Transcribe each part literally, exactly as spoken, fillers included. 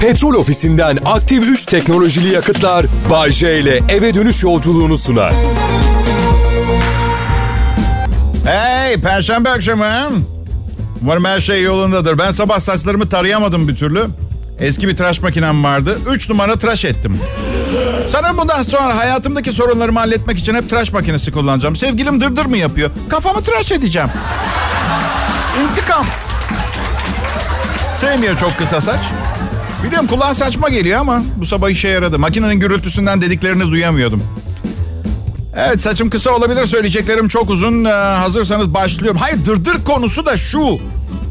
Petrol Ofisi'nden Aktiv üç teknolojili yakıtlar Bay J ile eve dönüş yolculuğunu sunar. Hey, Perşembe akşamı. Umarım her şey yolundadır. Ben sabah saçlarımı tarayamadım bir türlü. Eski bir tıraş makinem vardı. Üç numara tıraş ettim. Sanırım bundan sonra hayatımdaki sorunlarımı halletmek için hep tıraş makinesi kullanacağım. Sevgilim dırdır mı yapıyor? Kafamı tıraş edeceğim. İntikam. Sevmiyor çok kısa saç. Biliyorum kulağa saçma geliyor ama bu sabah işe yaradı. Makinenin gürültüsünden dediklerini duyamıyordum. Evet, saçım kısa olabilir, söyleyeceklerim çok uzun. Ee, hazırsanız başlıyorum. Hayır, dırdır konusu da şu.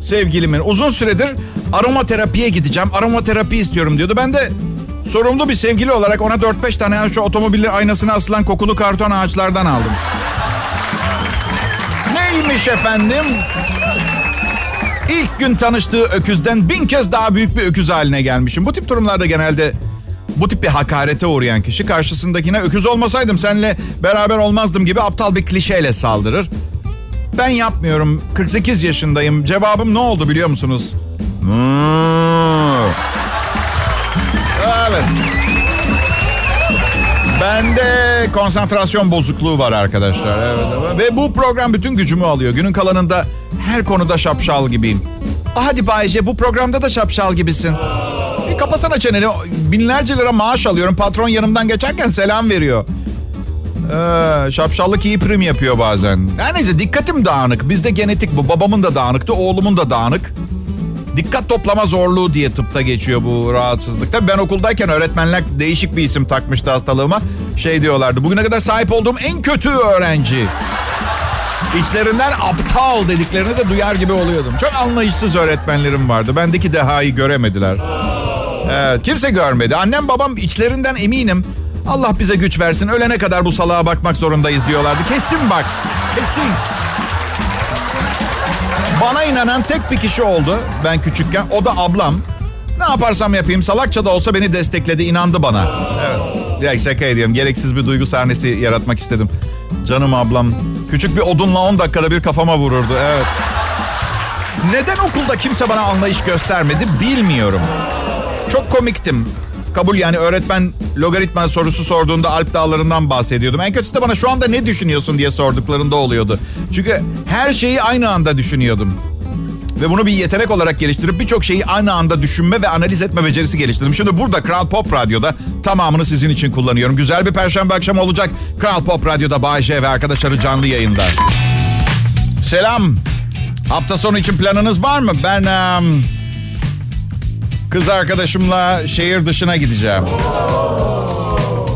Sevgilimin uzun süredir aromaterapiye gideceğim. Aromaterapi istiyorum diyordu. Ben de sorumlu bir sevgili olarak ona dört beş tane şu otomobilin aynasına asılan kokulu karton ağaçlardan aldım. Neymiş efendim? İlk gün tanıştığı öküzden bin kez daha büyük bir öküz haline gelmişim. Bu tip durumlarda genelde bu tip bir hakarete uğrayan kişi karşısındakine öküz olmasaydım seninle beraber olmazdım gibi aptal bir klişeyle saldırır. Ben yapmıyorum. kırk sekiz yaşındayım. Cevabım ne oldu biliyor musunuz? Hmm. Evet. Bende konsantrasyon bozukluğu var arkadaşlar. Evet, evet. Ve bu program bütün gücümü alıyor. Günün kalanında her konuda şapşal gibiyim. Hadi Bayce, bu programda da şapşal gibisin. E, kapasana çeneni. Binlerce lira maaş alıyorum. Patron yanımdan geçerken selam veriyor. Ee, şapşallık iyi prim yapıyor bazen. Her neyse, dikkatim dağınık. Bizde genetik bu. Babamın da dağınıktı, oğlumun da dağınık. Dikkat toplama zorluğu diye tıpta geçiyor bu rahatsızlık. Tabii ben okuldayken öğretmenler değişik bir isim takmıştı hastalığıma. Şey diyorlardı, bugüne kadar sahip olduğum en kötü öğrenci. İçlerinden aptal dediklerini de duyar gibi oluyordum. Çok anlayışsız öğretmenlerim vardı. Bendeki dehayı göremediler. Evet, kimse görmedi. Annem babam içlerinden eminim. Allah bize güç versin, ölene kadar bu salağa bakmak zorundayız diyorlardı. Kesin bak, kesin. Bana inanan tek bir kişi oldu ben küçükken. O da ablam. Ne yaparsam yapayım salakça da olsa beni destekledi, inandı bana. Evet, ya şaka ediyorum. Gereksiz bir duygu sahnesi yaratmak istedim. Canım ablam. Küçük bir odunla on dakikada bir kafama vururdu. Evet. Neden okulda kimse bana anlayış göstermedi bilmiyorum. Çok komiktim. Kabul yani, öğretmen logaritma sorusu sorduğunda Alp Dağları'ndan bahsediyordum. En kötüsü de bana şu anda ne düşünüyorsun diye sorduklarında oluyordu. Çünkü her şeyi aynı anda düşünüyordum. Ve bunu bir yetenek olarak geliştirip birçok şeyi aynı anda düşünme ve analiz etme becerisi geliştirdim. Şimdi burada Kral Pop Radyo'da tamamını sizin için kullanıyorum. Güzel bir perşembe akşamı olacak. Kral Pop Radyo'da Bay J ve arkadaşları canlı yayında. Selam. Hafta sonu için planınız var mı? Ben... Um... Kız arkadaşımla şehir dışına gideceğim.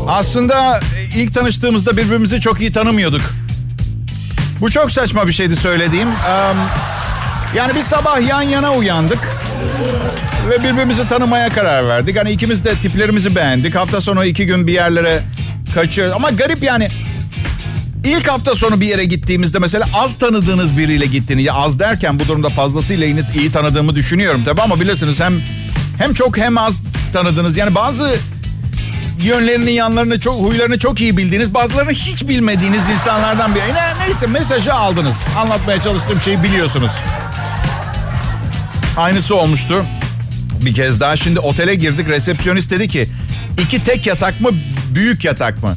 Aslında ilk tanıştığımızda birbirimizi çok iyi tanımıyorduk. Bu çok saçma bir şeydi söylediğim. Yani bir sabah yan yana uyandık ve birbirimizi tanımaya karar verdik. Hani ikimiz de tiplerimizi beğendik. Hafta sonu iki gün bir yerlere kaçıyoruz. Ama garip yani. İlk hafta sonu bir yere gittiğimizde mesela az tanıdığınız biriyle gittiğini, ya az derken bu durumda fazlasıyla iyi tanıdığımı düşünüyorum tabii ama bilirsiniz hem Hem çok hem az tanıdınız. Yani bazı yönlerini, yanlarını, çok, huylarını çok iyi bildiğiniz, bazılarını hiç bilmediğiniz insanlardan biri. Neyse, mesajı aldınız. Anlatmaya çalıştığım şeyi biliyorsunuz. Aynısı olmuştu bir kez daha. Şimdi otele girdik. Resepsiyonist dedi ki, iki tek yatak mı, büyük yatak mı?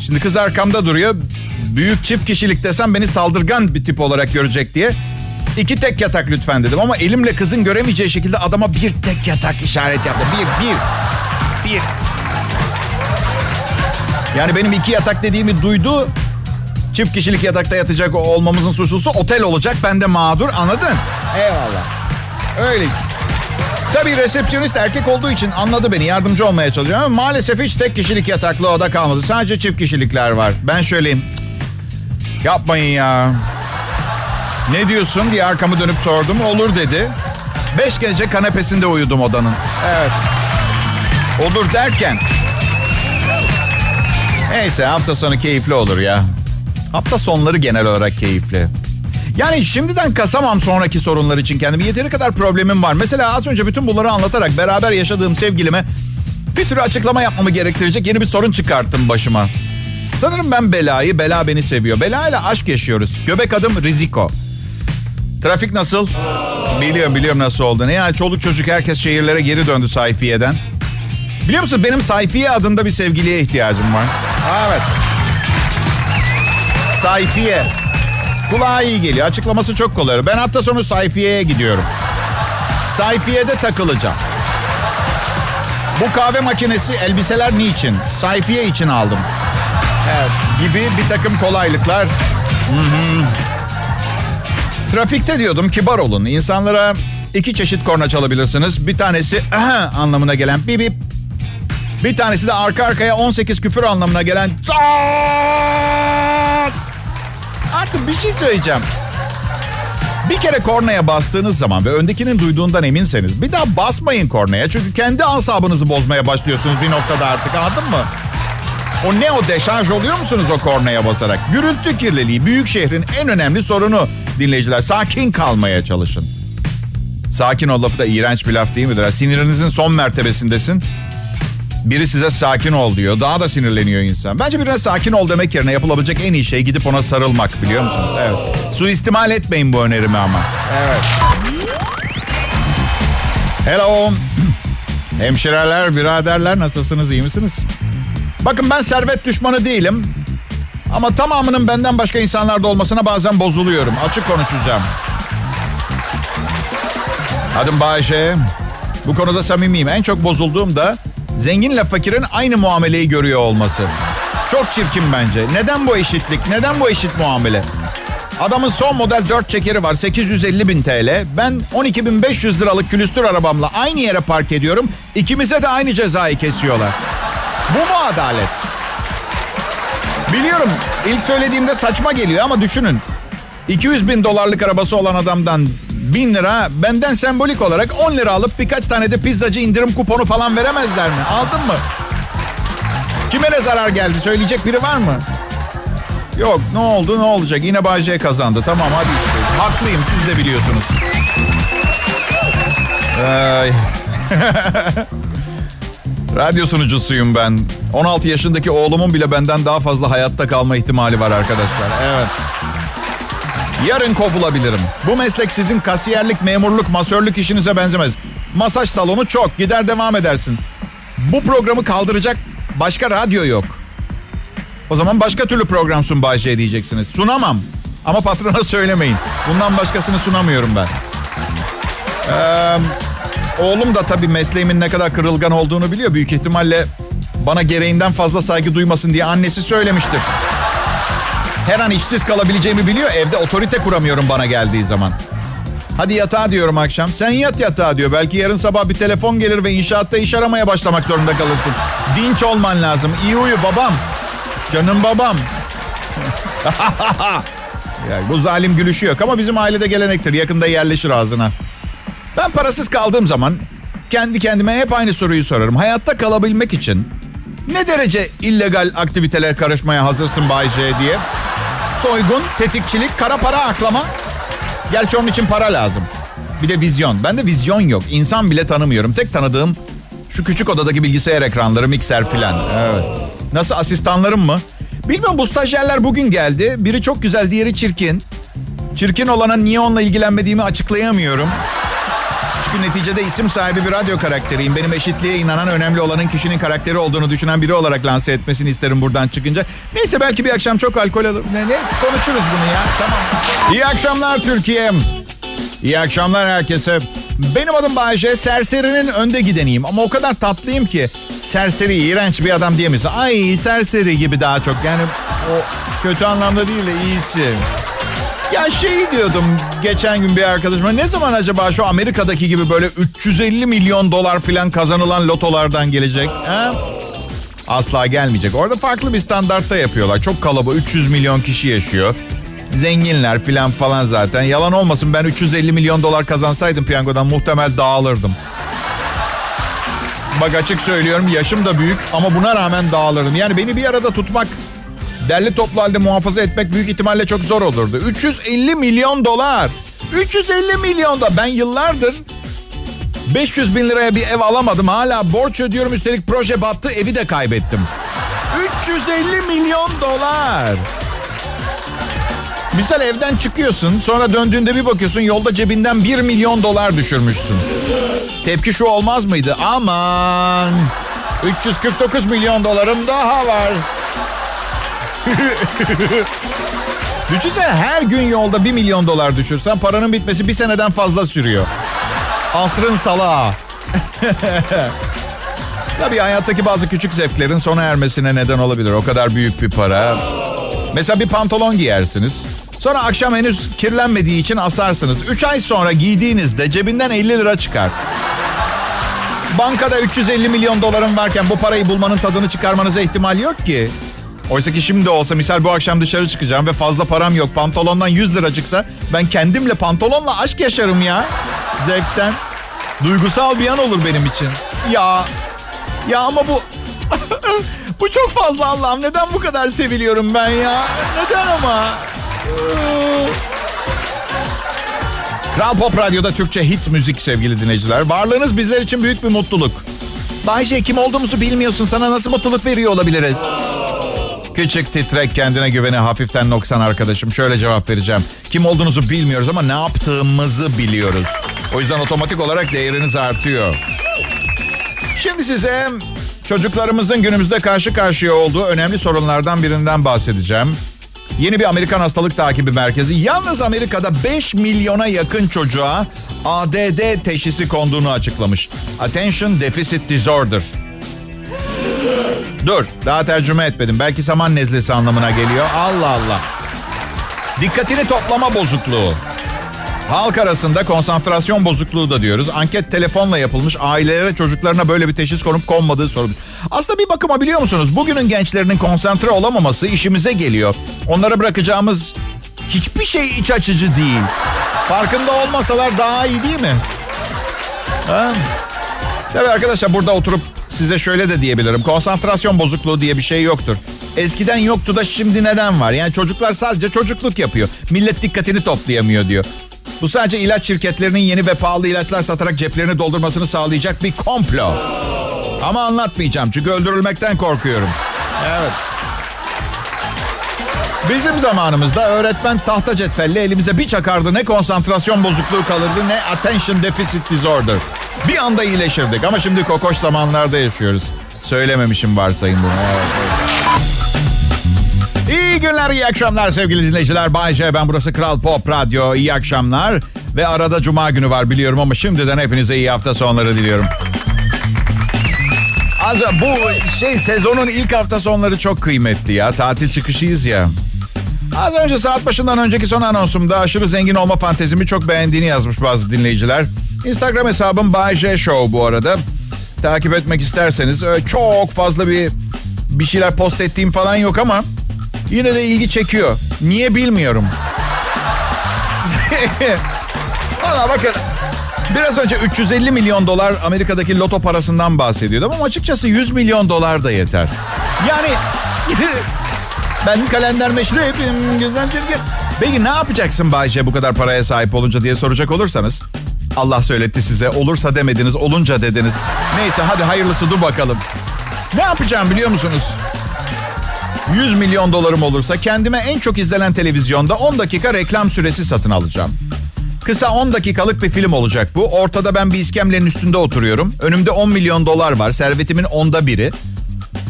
Şimdi kız arkamda duruyor. Büyük çift kişilik desem beni saldırgan bir tip olarak görecek diye. İki tek yatak lütfen dedim ama elimle kızın göremeyeceği şekilde adama bir tek yatak işaret yaptı. Bir, bir, bir. Yani benim iki yatak dediğimi duydu. Çift kişilik yatakta yatacak olmamızın suçlusu otel olacak. Ben de mağdur, anladın? Eyvallah. Öyle. Tabii resepsiyonist erkek olduğu için anladı beni. Yardımcı olmaya çalışıyor ama maalesef hiç tek kişilik yataklı oda kalmadı. Sadece çift kişilikler var. Ben şöyleyim. Yapmayın ya. Ne diyorsun diye arkamı dönüp sordum. Olur dedi. Beş gece kanepesinde uyudum odanın. Evet. Olur derken. Neyse, hafta sonu keyifli olur ya. Hafta sonları genel olarak keyifli. Yani şimdiden kasamam sonraki sorunlar için kendimi. Yeteri kadar problemim var. Mesela az önce bütün bunları anlatarak beraber yaşadığım sevgilime bir sürü açıklama yapmamı gerektirecek yeni bir sorun çıkarttım başıma. Sanırım ben belayı, bela beni seviyor. Bela ile aşk yaşıyoruz. Göbek adım Riziko. Trafik nasıl? Biliyorum biliyorum nasıl olduğunu. Yani çoluk çocuk herkes şehirlere geri döndü Sayfiye'den. Biliyor musun benim Sayfiye adında bir sevgiliye ihtiyacım var. Evet. Sayfiye. Kulağa iyi geliyor. Açıklaması çok kolay. Ben hafta sonu Sayfiye'ye gidiyorum. Sayfiye'de takılacağım. Bu kahve makinesi elbiseler niçin? Sayfiye için aldım. Evet, gibi bir takım kolaylıklar. Hı-hı. Trafikte diyordum kibar olun. İnsanlara iki çeşit korna çalabilirsiniz. Bir tanesi aha anlamına gelen bip bip. Bir tanesi de arka arkaya on sekiz küfür anlamına gelen çaaat. Artık bir şey söyleyeceğim. Bir kere kornaya bastığınız zaman ve öndekinin duyduğundan eminseniz bir daha basmayın kornaya. Çünkü kendi asabınızı bozmaya başlıyorsunuz bir noktada artık, anladın mı? O ne o deşarj oluyor musunuz o kornaya basarak? Gürültü kirliliği büyük şehrin en önemli sorunu. Dinleyiciler sakin kalmaya çalışın. Sakin ol lafı da iğrenç bir laf değil midir? Sinirinizin son mertebesindesin. Biri size sakin ol diyor. Daha da sinirleniyor insan. Bence birine sakin ol demek yerine yapılabilecek en iyi şey gidip ona sarılmak, biliyor musunuz? Evet. Suistimal etmeyin bu önerimi ama. Evet. Hello. Hemşireler, biraderler nasılsınız, iyi misiniz? Bakın ben servet düşmanı değilim. Ama tamamının benden başka insanlarda olmasına bazen bozuluyorum. Açık konuşacağım. Adım Bayşe. Bu konuda samimiyim. En çok bozulduğum da zenginle fakirin aynı muameleyi görüyor olması. Çok çirkin bence. Neden bu eşitlik? Neden bu eşit muamele? Adamın son model dört çekeri var. sekiz yüz elli bin TL. Ben on iki bin beş yüz liralık külüstür arabamla aynı yere park ediyorum. İkimize de aynı cezayı kesiyorlar. Bu mu adalet? Biliyorum ilk söylediğimde saçma geliyor ama düşünün. iki yüz bin dolarlık arabası olan adamdan bin lira, benden sembolik olarak on lira alıp birkaç tane de pizzacı indirim kuponu falan veremezler mi? Aldın mı? Kime ne zarar geldi? Söyleyecek biri var mı? Yok, ne oldu ne olacak? Yine Bahçe kazandı. Tamam hadi işte. Haklıyım, siz de biliyorsunuz. Ay. Radyo sunucusuyum ben. on altı yaşındaki oğlumun bile benden daha fazla hayatta kalma ihtimali var arkadaşlar. Evet. Yarın kovulabilirim. Bu meslek sizin kasiyerlik, memurluk, masörlük işinize benzemez. Masaj salonu çok. Gider devam edersin. Bu programı kaldıracak başka radyo yok. O zaman başka türlü program sun Bayşe diyeceksiniz. Sunamam. Ama patrona söylemeyin. Bundan başkasını sunamıyorum ben. Eee... Oğlum da tabii mesleğimin ne kadar kırılgan olduğunu biliyor. Büyük ihtimalle bana gereğinden fazla saygı duymasın diye annesi söylemiştir. Her an işsiz kalabileceğimi biliyor. Evde otorite kuramıyorum bana geldiği zaman. Hadi yatağa diyorum akşam. Sen yat yatağa diyor. Belki yarın sabah bir telefon gelir ve inşaatta iş aramaya başlamak zorunda kalırsın. Dinç olman lazım. İyi uyu babam. Canım babam. Yani bu zalim gülüşü yok ama bizim ailede gelenektir. Yakında yerleşir ağzına. Ben parasız kaldığım zaman kendi kendime hep aynı soruyu sorarım. Hayatta kalabilmek için ne derece illegal aktivitelere karışmaya hazırsın Bay J diye. Soygun, tetikçilik, kara para aklama. Gerçi onun için para lazım. Bir de vizyon. Bende vizyon yok. İnsan bile tanımıyorum. Tek tanıdığım şu küçük odadaki bilgisayar ekranları, mikser filan. Evet. Nasıl asistanlarım mı? Bilmiyorum, bu stajyerler bugün geldi. Biri çok güzel, diğeri çirkin. Çirkin olana niye onunla ilgilenmediğimi açıklayamıyorum. Çünkü neticede isim sahibi bir radyo karakteriyim. Benim eşitliğe inanan, önemli olanın kişinin karakteri olduğunu düşünen biri olarak lanse etmesini isterim buradan çıkınca. Neyse, belki bir akşam çok alkol alır. Neyse, konuşuruz bunu ya. Tamam. İyi akşamlar Türkiye'm. İyi akşamlar herkese. Benim adım Bayşe. Serserinin önde gideniyim. Ama o kadar tatlıyım ki serseri, iğrenç bir adam diyemiyorsun. Ay serseri gibi daha çok. Yani o kötü anlamda değil de iyisi. Ya şey diyordum geçen gün bir arkadaşıma, ne zaman acaba şu Amerika'daki gibi böyle üç yüz elli milyon dolar falan kazanılan lotolardan gelecek? He? Asla gelmeyecek. Orada farklı bir standartta yapıyorlar. Çok kalabalık, üç yüz milyon kişi yaşıyor. Zenginler falan falan zaten. Yalan olmasın, ben üç yüz elli milyon dolar kazansaydım piyangodan muhtemel dağılırdım. Bak açık söylüyorum, yaşım da büyük ama buna rağmen dağılırdım. Yani beni bir arada tutmak, derli toplu halde muhafaza etmek büyük ihtimalle çok zor olurdu. üç yüz elli milyon dolar. üç yüz elli milyon da. Ben yıllardır beş yüz bin liraya bir ev alamadım. Hala borç ödüyorum. Üstelik proje battı. Evi de kaybettim. üç yüz elli milyon dolar. Misal evden çıkıyorsun, sonra döndüğünde bir bakıyorsun yolda cebinden bir milyon dolar düşürmüşsün. Tepki şu olmaz mıydı? Aman, üç yüz kırk dokuz milyon dolarım daha var. Düşünsene her gün yolda bir milyon dolar düşürsen paranın bitmesi bir seneden fazla sürüyor. Asrın salağı. Tabii hayattaki bazı küçük zevklerin sona ermesine neden olabilir. O kadar büyük bir para. Mesela bir pantolon giyersiniz. Sonra akşam henüz kirlenmediği için asarsınız. Üç ay sonra giydiğinizde cebinden elli lira çıkar. Bankada üç yüz elli milyon doların varken bu parayı bulmanın tadını çıkarmanıza ihtimal yok ki. Oysa ki şimdi olsa, misal bu akşam dışarı çıkacağım ve fazla param yok. Pantolondan yüz lira çıksa ben kendimle, pantolonla aşk yaşarım ya. Zevkten. Duygusal bir an olur benim için. Ya... Ya ama bu... bu çok fazla Allah'ım. Neden bu kadar seviliyorum ben ya? Neden ama? Kral Pop Radyo'da Türkçe hit müzik sevgili dinleyiciler. Varlığınız bizler için büyük bir mutluluk. Bayşe, kim olduğumuzu bilmiyorsun. Sana nasıl mutluluk veriyor olabiliriz? Küçük, titrek, kendine güveni hafiften noksan arkadaşım. Şöyle cevap vereceğim. Kim olduğunuzu bilmiyoruz ama ne yaptığımızı biliyoruz. O yüzden otomatik olarak değeriniz artıyor. Şimdi size çocuklarımızın günümüzde karşı karşıya olduğu önemli sorunlardan birinden bahsedeceğim. Yeni bir Amerikan hastalık takibi merkezi yalnız Amerika'da beş milyona yakın çocuğa A D D teşhisi konduğunu açıklamış. Attention Deficit Disorder. Dur, daha tercüme etmedim. Belki saman nezlesi anlamına geliyor. Allah Allah. Dikkatini toplama bozukluğu. Halk arasında konsantrasyon bozukluğu da diyoruz. Anket telefonla yapılmış. Ailelere çocuklarına böyle bir teşhis konup konmadığı sorulmuş. Aslında bir bakıma biliyor musunuz? Bugünün gençlerinin konsantre olamaması işimize geliyor. Onlara bırakacağımız hiçbir şey iç açıcı değil. Farkında olmasalar daha iyi değil mi? Ha? Tabii arkadaşlar, burada oturup size şöyle de diyebilirim. Konsantrasyon bozukluğu diye bir şey yoktur. Eskiden yoktu da şimdi neden var? Yani çocuklar sadece çocukluk yapıyor. Millet dikkatini toplayamıyor diyor. Bu sadece ilaç şirketlerinin yeni ve pahalı ilaçlar satarak ceplerini doldurmasını sağlayacak bir komplo. Ama anlatmayacağım çünkü öldürülmekten korkuyorum. Evet. Bizim zamanımızda öğretmen tahta cetvelle elimize bir çakardı, ne konsantrasyon bozukluğu kalırdı ne attention deficit disorder. Bir anda iyileşirdik ama şimdi kokoş zamanlarda yaşıyoruz. Söylememişim varsayın bunu. Evet. İyi günler, iyi akşamlar sevgili dinleyiciler. Bay J, ben, burası Kral Pop Radyo. İyi akşamlar ve arada cuma günü var biliyorum ama şimdiden hepinize iyi hafta sonları diliyorum. Ancak bu şey sezonun ilk hafta sonları çok kıymetli ya. Tatil çıkışıyız ya. Az önce saat başından önceki son anonsumda aşırı zengin olma fantezimi çok beğendiğini yazmış bazı dinleyiciler. Instagram hesabım Bay J Show bu arada. Takip etmek isterseniz. Çok fazla bir bir şeyler post ettiğim falan yok ama yine de ilgi çekiyor. Niye bilmiyorum. Valla bakın. Biraz önce üç yüz elli milyon dolar Amerika'daki loto parasından bahsediyordum. Ama açıkçası yüz milyon dolar da yeter. Yani ben kalender meşrebim. Güzel çirkin. Peki ne yapacaksın Bayce bu kadar paraya sahip olunca diye soracak olursanız. Allah söyletti size. Olursa demediniz, olunca dediniz. Neyse hadi hayırlısı, dur bakalım. Ne yapacağım biliyor musunuz? yüz milyon dolarım olursa kendime en çok izlenen televizyonda on dakika reklam süresi satın alacağım. Kısa on dakikalık bir film olacak bu. Ortada ben bir iskemlenin üstünde oturuyorum. Önümde on milyon dolar var. Servetimin onda biri.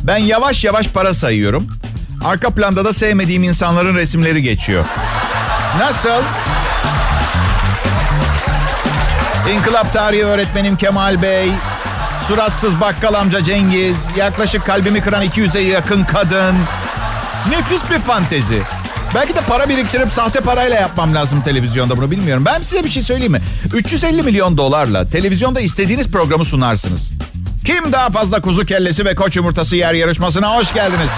Ben yavaş yavaş para sayıyorum. Arka planda da sevmediğim insanların resimleri geçiyor. Nasıl? İnkılap tarihi öğretmenim Kemal Bey... Suratsız bakkal amca Cengiz, yaklaşık kalbimi kıran iki yüze yakın kadın. Nefis bir fantezi. Belki de para biriktirip sahte parayla yapmam lazım televizyonda, bunu bilmiyorum. Ben size bir şey söyleyeyim mi? üç yüz elli milyon dolarla televizyonda istediğiniz programı sunarsınız. Kim daha fazla kuzu kellesi ve koç yumurtası yer yarışmasına hoş geldiniz.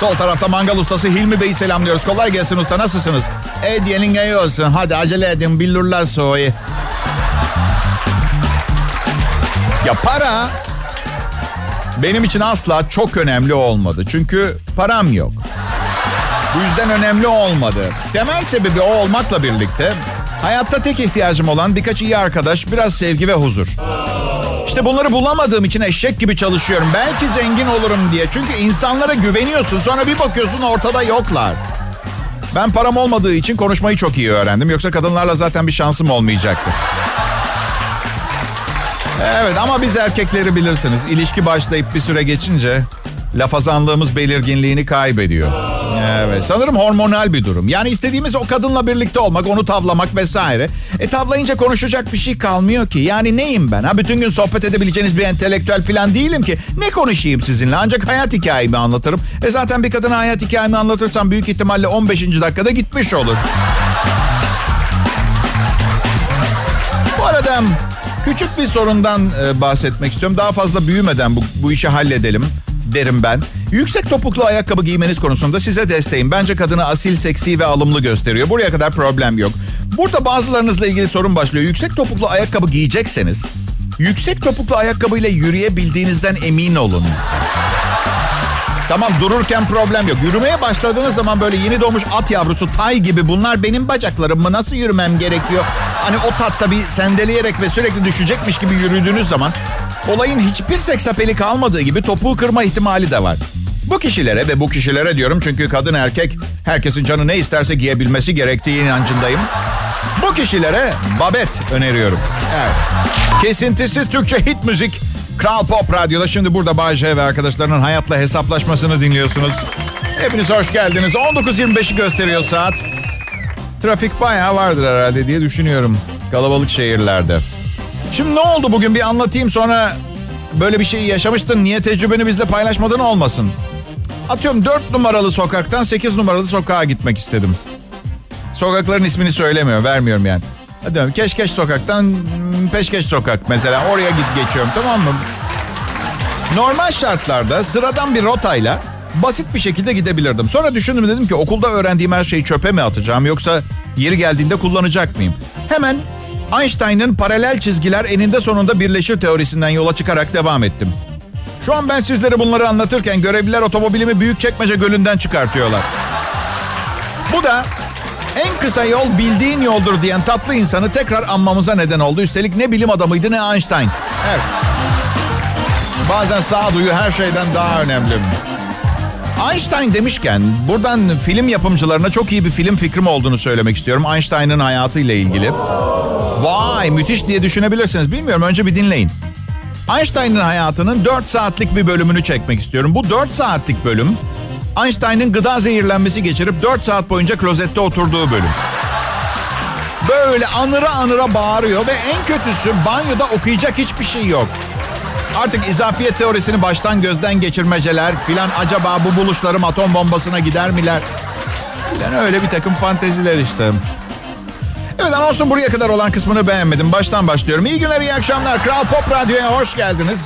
Sol tarafta mangal ustası Hilmi Bey'i selamlıyoruz. Kolay gelsin usta, nasılsınız? E diyenin iyi olsun. Hadi acele edin, billurlar soğuyu. Ya para benim için asla çok önemli olmadı. Çünkü param yok. Bu yüzden önemli olmadı. Temel sebebi o olmakla birlikte hayatta tek ihtiyacım olan birkaç iyi arkadaş, biraz sevgi ve huzur. İşte bunları bulamadığım için eşek gibi çalışıyorum. Belki zengin olurum diye. Çünkü insanlara güveniyorsun. Sonra bir bakıyorsun ortada yoklar. Ben param olmadığı için konuşmayı çok iyi öğrendim. Yoksa kadınlarla zaten bir şansım olmayacaktı. Evet ama biz erkekleri bilirsiniz. İlişki başlayıp bir süre geçince lafazanlığımız belirginliğini kaybediyor. Evet, sanırım hormonal bir durum. Yani istediğimiz o kadınla birlikte olmak, onu tavlamak vesaire. E tavlayınca konuşacak bir şey kalmıyor ki. Yani neyim ben? Ha, bütün gün sohbet edebileceğiniz bir entelektüel falan değilim ki. Ne konuşayım sizinle? Ancak hayat hikayemi anlatırım. E zaten bir kadına hayat hikayemi anlatırsam büyük ihtimalle on beşinci dakikada gitmiş olur. Bu arada küçük bir sorundan bahsetmek istiyorum. Daha fazla büyümeden bu, bu işi halledelim derim ben. Yüksek topuklu ayakkabı giymeniz konusunda size desteğim. Bence kadını asil, seksi ve alımlı gösteriyor. Buraya kadar problem yok. Burada bazılarınızla ilgili sorun başlıyor. Yüksek topuklu ayakkabı giyecekseniz, yüksek topuklu ayakkabıyla yürüyebildiğinizden emin olun. Tamam, dururken problem yok. Yürümeye başladığınız zaman böyle yeni doğmuş at yavrusu, tay gibi, bunlar benim bacaklarım mı? Nasıl yürümem gerekiyor? Hani o tatta bir sendeleyerek ve sürekli düşecekmiş gibi yürüdüğünüz zaman olayın hiçbir seksapeli kalmadığı gibi topuğu kırma ihtimali de var. Bu kişilere ve bu kişilere diyorum çünkü kadın erkek herkesin canı ne isterse giyebilmesi gerektiği inancındayım. Bu kişilere babet öneriyorum. Evet. Kesintisiz Türkçe hit müzik Kral Pop Radyo'da. Şimdi burada Bay J ve arkadaşlarının hayatla hesaplaşmasını dinliyorsunuz. Hepiniz hoş geldiniz. on dokuz yirmi beşi gösteriyor saat. Trafik bayağı vardır herhalde diye düşünüyorum kalabalık şehirlerde. Şimdi ne oldu bugün bir anlatayım, sonra böyle bir şey yaşamıştın, niye tecrübeni bizle paylaşmadın olmasın. Atıyorum dört numaralı sokaktan sekiz numaralı sokağa gitmek istedim. Sokakların ismini söylemiyorum, vermiyorum yani. Hadi diyorum Keşkeş sokaktan Peşkeş sokak mesela, oraya git geçiyorum, tamam mı? Normal şartlarda sıradan bir rotayla basit bir şekilde gidebilirdim. Sonra düşündüm, dedim ki okulda öğrendiğim her şeyi çöpe mi atacağım yoksa yeri geldiğinde kullanacak mıyım? Hemen Einstein'ın paralel çizgiler eninde sonunda birleşir teorisinden yola çıkarak devam ettim. Şu an ben sizlere bunları anlatırken görevliler otomobilimi Büyükçekmece Gölü'nden çıkartıyorlar. Bu da en kısa yol bildiğin yoldur diyen tatlı insanı tekrar anmamıza neden oldu. Üstelik ne bilim adamıydı ne Einstein. Evet. Bazen sağduyu her şeyden daha önemli. Einstein demişken buradan film yapımcılarına çok iyi bir film fikrim olduğunu söylemek istiyorum. Einstein'ın hayatıyla ilgili. Vay, müthiş diye düşünebilirsiniz. Bilmiyorum, önce bir dinleyin. Einstein'ın hayatının dört saatlik bir bölümünü çekmek istiyorum. Bu dört saatlik bölüm Einstein'ın gıda zehirlenmesi geçirip dört saat boyunca klozette oturduğu bölüm. Böyle anıra anıra bağırıyor ve en kötüsü banyoda okuyacak hiçbir şey yok. Artık izafiyet teorisini baştan gözden geçirmeceler filan, acaba bu buluşlarım atom bombasına gider miler? Yani öyle bir takım fanteziler işte. Evet, anonsun buraya kadar olan kısmını beğenmedim. Baştan başlıyorum. İyi günler, iyi akşamlar. Kral Pop Radyo'ya hoş geldiniz.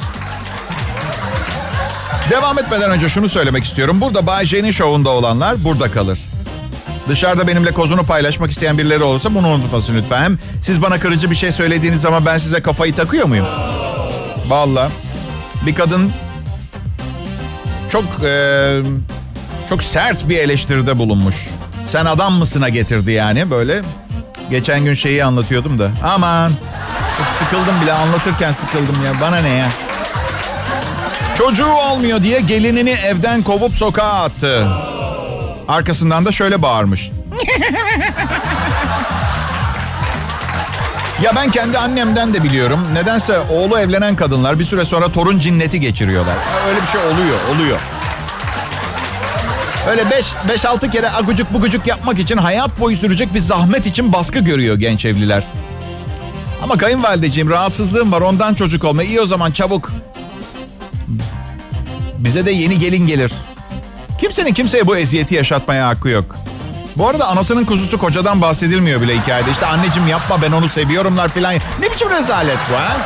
Devam etmeden önce şunu söylemek istiyorum. Burada Bay J'nin şovunda olanlar burada kalır. Dışarıda benimle kozunu paylaşmak isteyen birileri olursa bunu unutmasın lütfen. Hem siz bana kırıcı bir şey söylediğiniz zaman ben size kafayı takıyor muyum? Vallahi bir kadın çok e, çok sert bir eleştiride bulunmuş. Sen adam mısına getirdi yani böyle. Geçen gün şeyi anlatıyordum da. Aman sıkıldım bile, anlatırken sıkıldım ya, bana ne ya. Çocuğu olmuyor diye gelinini evden kovup sokağa attı. Arkasından da şöyle bağırmış. Ya ben kendi annemden de biliyorum. Nedense oğlu evlenen kadınlar bir süre sonra torun cinneti geçiriyorlar. Öyle bir şey oluyor, oluyor. Öyle beş altı kere agucuk bugucuk yapmak için, hayat boyu sürecek bir zahmet için baskı görüyor genç evliler. Ama kayınvalideciğim rahatsızlığım var, ondan çocuk olma. İyi o zaman çabuk. Bize de yeni gelin gelir. Kimsenin kimseye bu eziyeti yaşatmaya hakkı yok. Bu arada anasının kuzusu kocadan bahsedilmiyor bile hikayede. İşte anneciğim yapma, ben onu seviyorumlar falan. Ne biçim rezalet bu ha?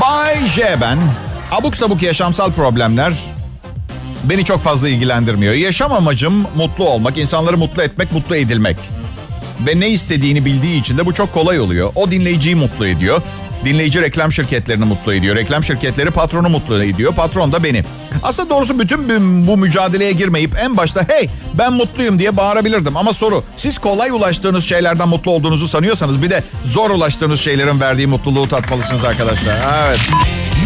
Bay J ben. Abuk sabuk yaşamsal problemler beni çok fazla ilgilendirmiyor. Yaşam amacım mutlu olmak, insanları mutlu etmek, mutlu edilmek. Ve ne istediğini bildiği için de bu çok kolay oluyor. O dinleyiciyi mutlu ediyor. Dinleyici reklam şirketlerini mutlu ediyor. Reklam şirketleri patronu mutlu ediyor. Patron da beni. Aslında doğrusu bütün bu mücadeleye girmeyip en başta hey ben mutluyum diye bağırabilirdim. Ama soru, siz kolay ulaştığınız şeylerden mutlu olduğunuzu sanıyorsanız bir de zor ulaştığınız şeylerin verdiği mutluluğu tatmalısınız arkadaşlar. Evet.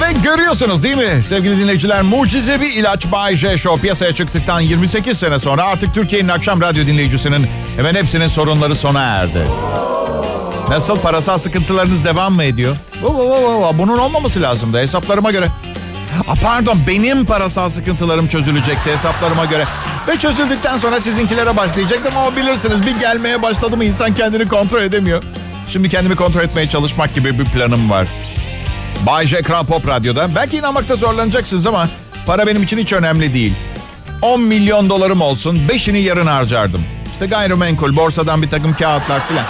Ve görüyorsunuz değil mi sevgili dinleyiciler, mucizevi ilaç Bay J Show piyasaya çıktıktan yirmi sekiz sene sonra artık Türkiye'nin akşam radyo dinleyicisinin hemen hepsinin sorunları sona erdi. Nasıl, parasal sıkıntılarınız devam mı ediyor? Bunun olmaması lazımdı hesaplarıma göre. A, pardon, benim parasal sıkıntılarım çözülecekti hesaplarıma göre. Ve çözüldükten sonra sizinkilere başlayacaktım ama bilirsiniz bir gelmeye başladı mı insan kendini kontrol edemiyor. Şimdi kendimi kontrol etmeye çalışmak gibi bir planım var. Bay J Kral Pop Radyo'da. Belki inanmakta zorlanacaksınız ama para benim için hiç önemli değil. on milyon dolarım olsun, beşini yarın harcardım. İşte gayrimenkul, borsadan bir takım kağıtlar filan.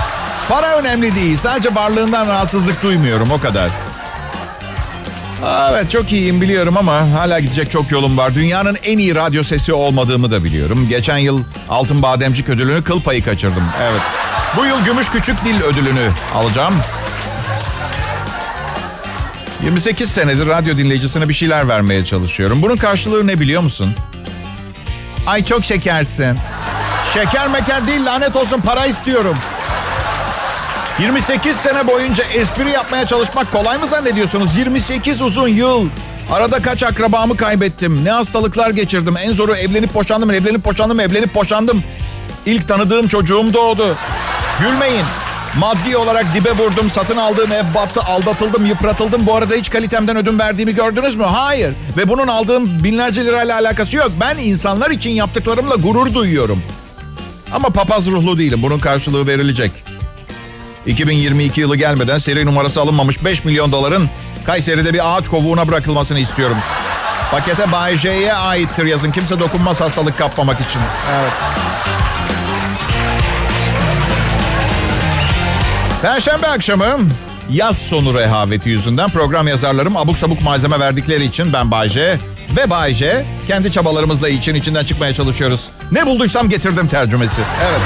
Para önemli değil, sadece varlığından rahatsızlık duymuyorum, o kadar. Evet, çok iyiyim biliyorum ama hala gidecek çok yolum var. Dünyanın en iyi radyo sesi olmadığımı da biliyorum. Geçen yıl Altın Bademcik ödülünü kıl payı kaçırdım. Evet. Bu yıl Gümüş Küçük Dil ödülünü alacağım. yirmi sekiz senedir radyo dinleyicisine bir şeyler vermeye çalışıyorum. Bunun karşılığı ne biliyor musun? Ay çok şekersin. Şeker meker değil, lanet olsun, para istiyorum. yirmi sekiz sene boyunca espri yapmaya çalışmak kolay mı zannediyorsunuz? yirmi sekiz uzun yıl. Arada kaç akrabamı kaybettim. Ne hastalıklar geçirdim. En zoru evlenip boşandım, evlenip boşandım, evlenip boşandım. İlk tanıdığım çocuğum doğdu. Gülmeyin. Maddi olarak dibe vurdum. Satın aldığım ev battı. Aldatıldım, yıpratıldım. Bu arada hiç kalitemden ödün verdiğimi gördünüz mü? Hayır. Ve bunun aldığım binlerce lirayla alakası yok. Ben insanlar için yaptıklarımla gurur duyuyorum. Ama papaz ruhlu değilim. Bunun karşılığı verilecek. iki bin yirmi iki yılı gelmeden seri numarası alınmamış beş milyon doların Kayseri'de bir ağaç kovuğuna bırakılmasını istiyorum. Pakete Bay J'ye aittir yazın. Kimse dokunmaz hastalık kapmamak için. Evet. Perşembe akşamı yaz sonu rehaveti yüzünden program yazarlarım abuk sabuk malzeme verdikleri için ben Bay J ve Bay J kendi çabalarımızla için içinden çıkmaya çalışıyoruz. Ne bulduysam getirdim tercümesi. Evet.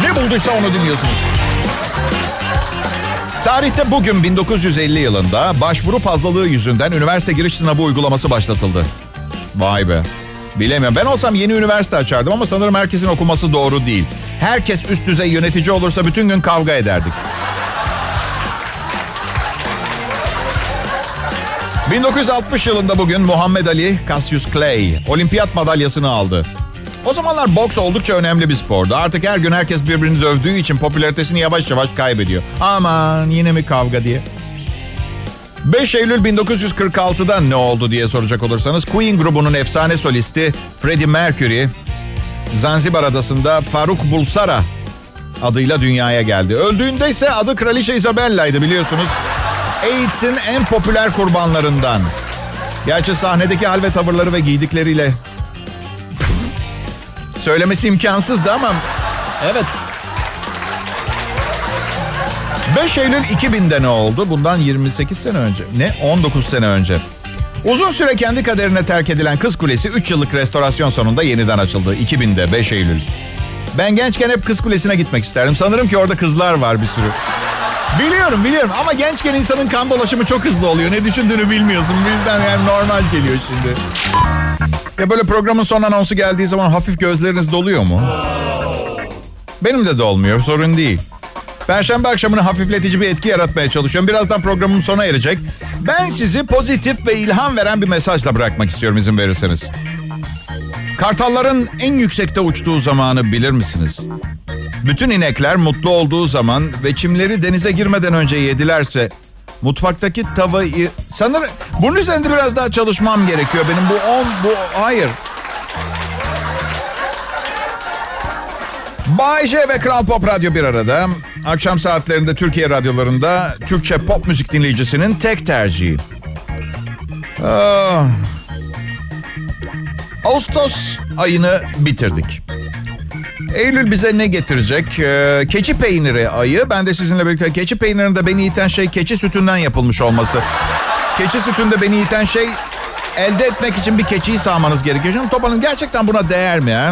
Ne bulduysa onu dinliyorsunuz. Tarihte bugün bin dokuz yüz elli yılında başvuru fazlalığı yüzünden üniversite giriş sınavı uygulaması başlatıldı. Vay be. Bilemiyorum. Ben olsam yeni üniversite açardım ama sanırım herkesin okuması doğru değil. Herkes üst düzey yönetici olursa bütün gün kavga ederdik. bin dokuz yüz altmış yılında bugün Muhammed Ali Cassius Clay olimpiyat madalyasını aldı. O zamanlar boks oldukça önemli bir spordu. Artık her gün herkes birbirini dövdüğü için popülaritesini yavaş yavaş kaybediyor. Aman yine mi kavga diye. beş Eylül bin dokuz yüz kırk altı'da ne oldu diye soracak olursanız Queen grubunun efsane solisti Freddie Mercury Zanzibar adasında Faruk Bulsara adıyla dünyaya geldi. Öldüğünde ise adı Kraliçe Isabella'ydı biliyorsunuz. AIDS'in en popüler kurbanlarından. Gerçi sahnedeki hal ve tavırları ve giydikleriyle söylemesi imkansızdı ama evet. beş Eylül iki bin'de ne oldu? Bundan yirmi sekiz sene önce. Ne? on dokuz sene önce. Uzun süre kendi kaderine terk edilen Kız Kulesi üç yıllık restorasyon sonunda yeniden açıldı. iki bin'de beş Eylül. Ben gençken hep Kız Kulesi'ne gitmek isterdim. Sanırım ki orada kızlar var bir sürü. Biliyorum biliyorum ama gençken insanın kan dolaşımı çok hızlı oluyor. Ne düşündüğünü bilmiyorsun. Bizden yani normal geliyor şimdi. Ya böyle programın son anonsu geldiği zaman hafif gözleriniz doluyor mu? Benim de dolmuyor, sorun değil. Perşembe akşamını hafifletici bir etki yaratmaya çalışıyorum. Birazdan programım sona erecek. Ben sizi pozitif ve ilham veren bir mesajla bırakmak istiyorum izin verirseniz. Kartalların en yüksekte uçtuğu zamanı bilir misiniz? Bütün inekler mutlu olduğu zaman ve çimleri denize girmeden önce yedilerse... Mutfaktaki tavayı... Sanırım bunun üzerinde biraz daha çalışmam gerekiyor benim. Bu on... Bu... Hayır. Bay J ve Kral Pop Radyo bir arada. Akşam saatlerinde Türkiye radyolarında Türkçe pop müzik dinleyicisinin tek tercihi. Aa, Ağustos ayını bitirdik. Eylül bize ne getirecek? Ee, keçi peyniri ayı. Ben de sizinle birlikte keçi peynirinde beni iten şey keçi sütünden yapılmış olması. Keçi sütünde beni iten şey elde etmek için bir keçiyi sağmanız gerekiyor. Şimdi toplanın, gerçekten buna değer mi? He?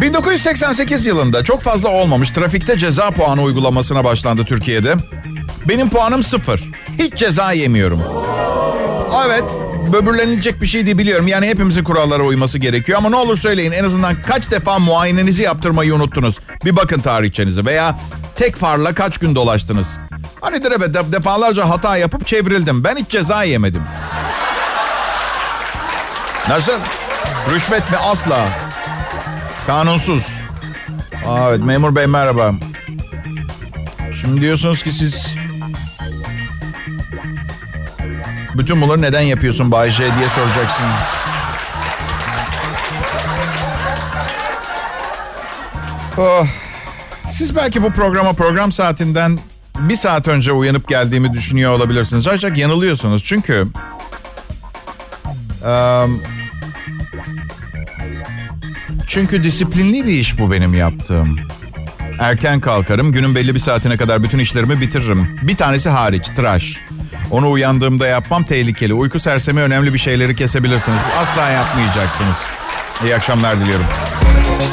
bin dokuz yüz seksen sekiz yılında çok fazla olmamış trafikte ceza puanı uygulamasına başlandı Türkiye'de. Benim puanım sıfır. Hiç ceza yemiyorum. Evet. Böbürlenilecek bir şey değil biliyorum. Yani hepimizin kurallara uyması gerekiyor. Ama ne olur söyleyin, en azından kaç defa muayenenizi yaptırmayı unuttunuz? Bir bakın tarihçenize veya tek farla kaç gün dolaştınız? Anidir evet, de, defalarca hata yapıp çevrildim. Ben hiç ceza yemedim. Nasıl? Rüşvet mi? Asla. Kanunsuz. Aa, evet, memur bey merhaba. Şimdi diyorsunuz ki siz... Bütün bunları neden yapıyorsun Bayce diye soracaksın. Oh. Siz belki bu programa program saatinden bir saat önce uyanıp geldiğimi düşünüyor olabilirsiniz. Ancak yanılıyorsunuz çünkü... Um, çünkü disiplinli bir iş bu benim yaptığım. Erken kalkarım, günün belli bir saatine kadar bütün işlerimi bitiririm. Bir tanesi hariç, tıraş. Onu uyandığımda yapmam tehlikeli. Uyku sersemi önemli bir şeyleri kesebilirsiniz. Asla yapmayacaksınız. İyi akşamlar diliyorum.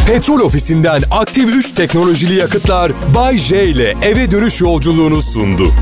Petrol ofisinden aktif üç teknolojili yakıtlar Bay J ile eve dönüş yolculuğunu sundu.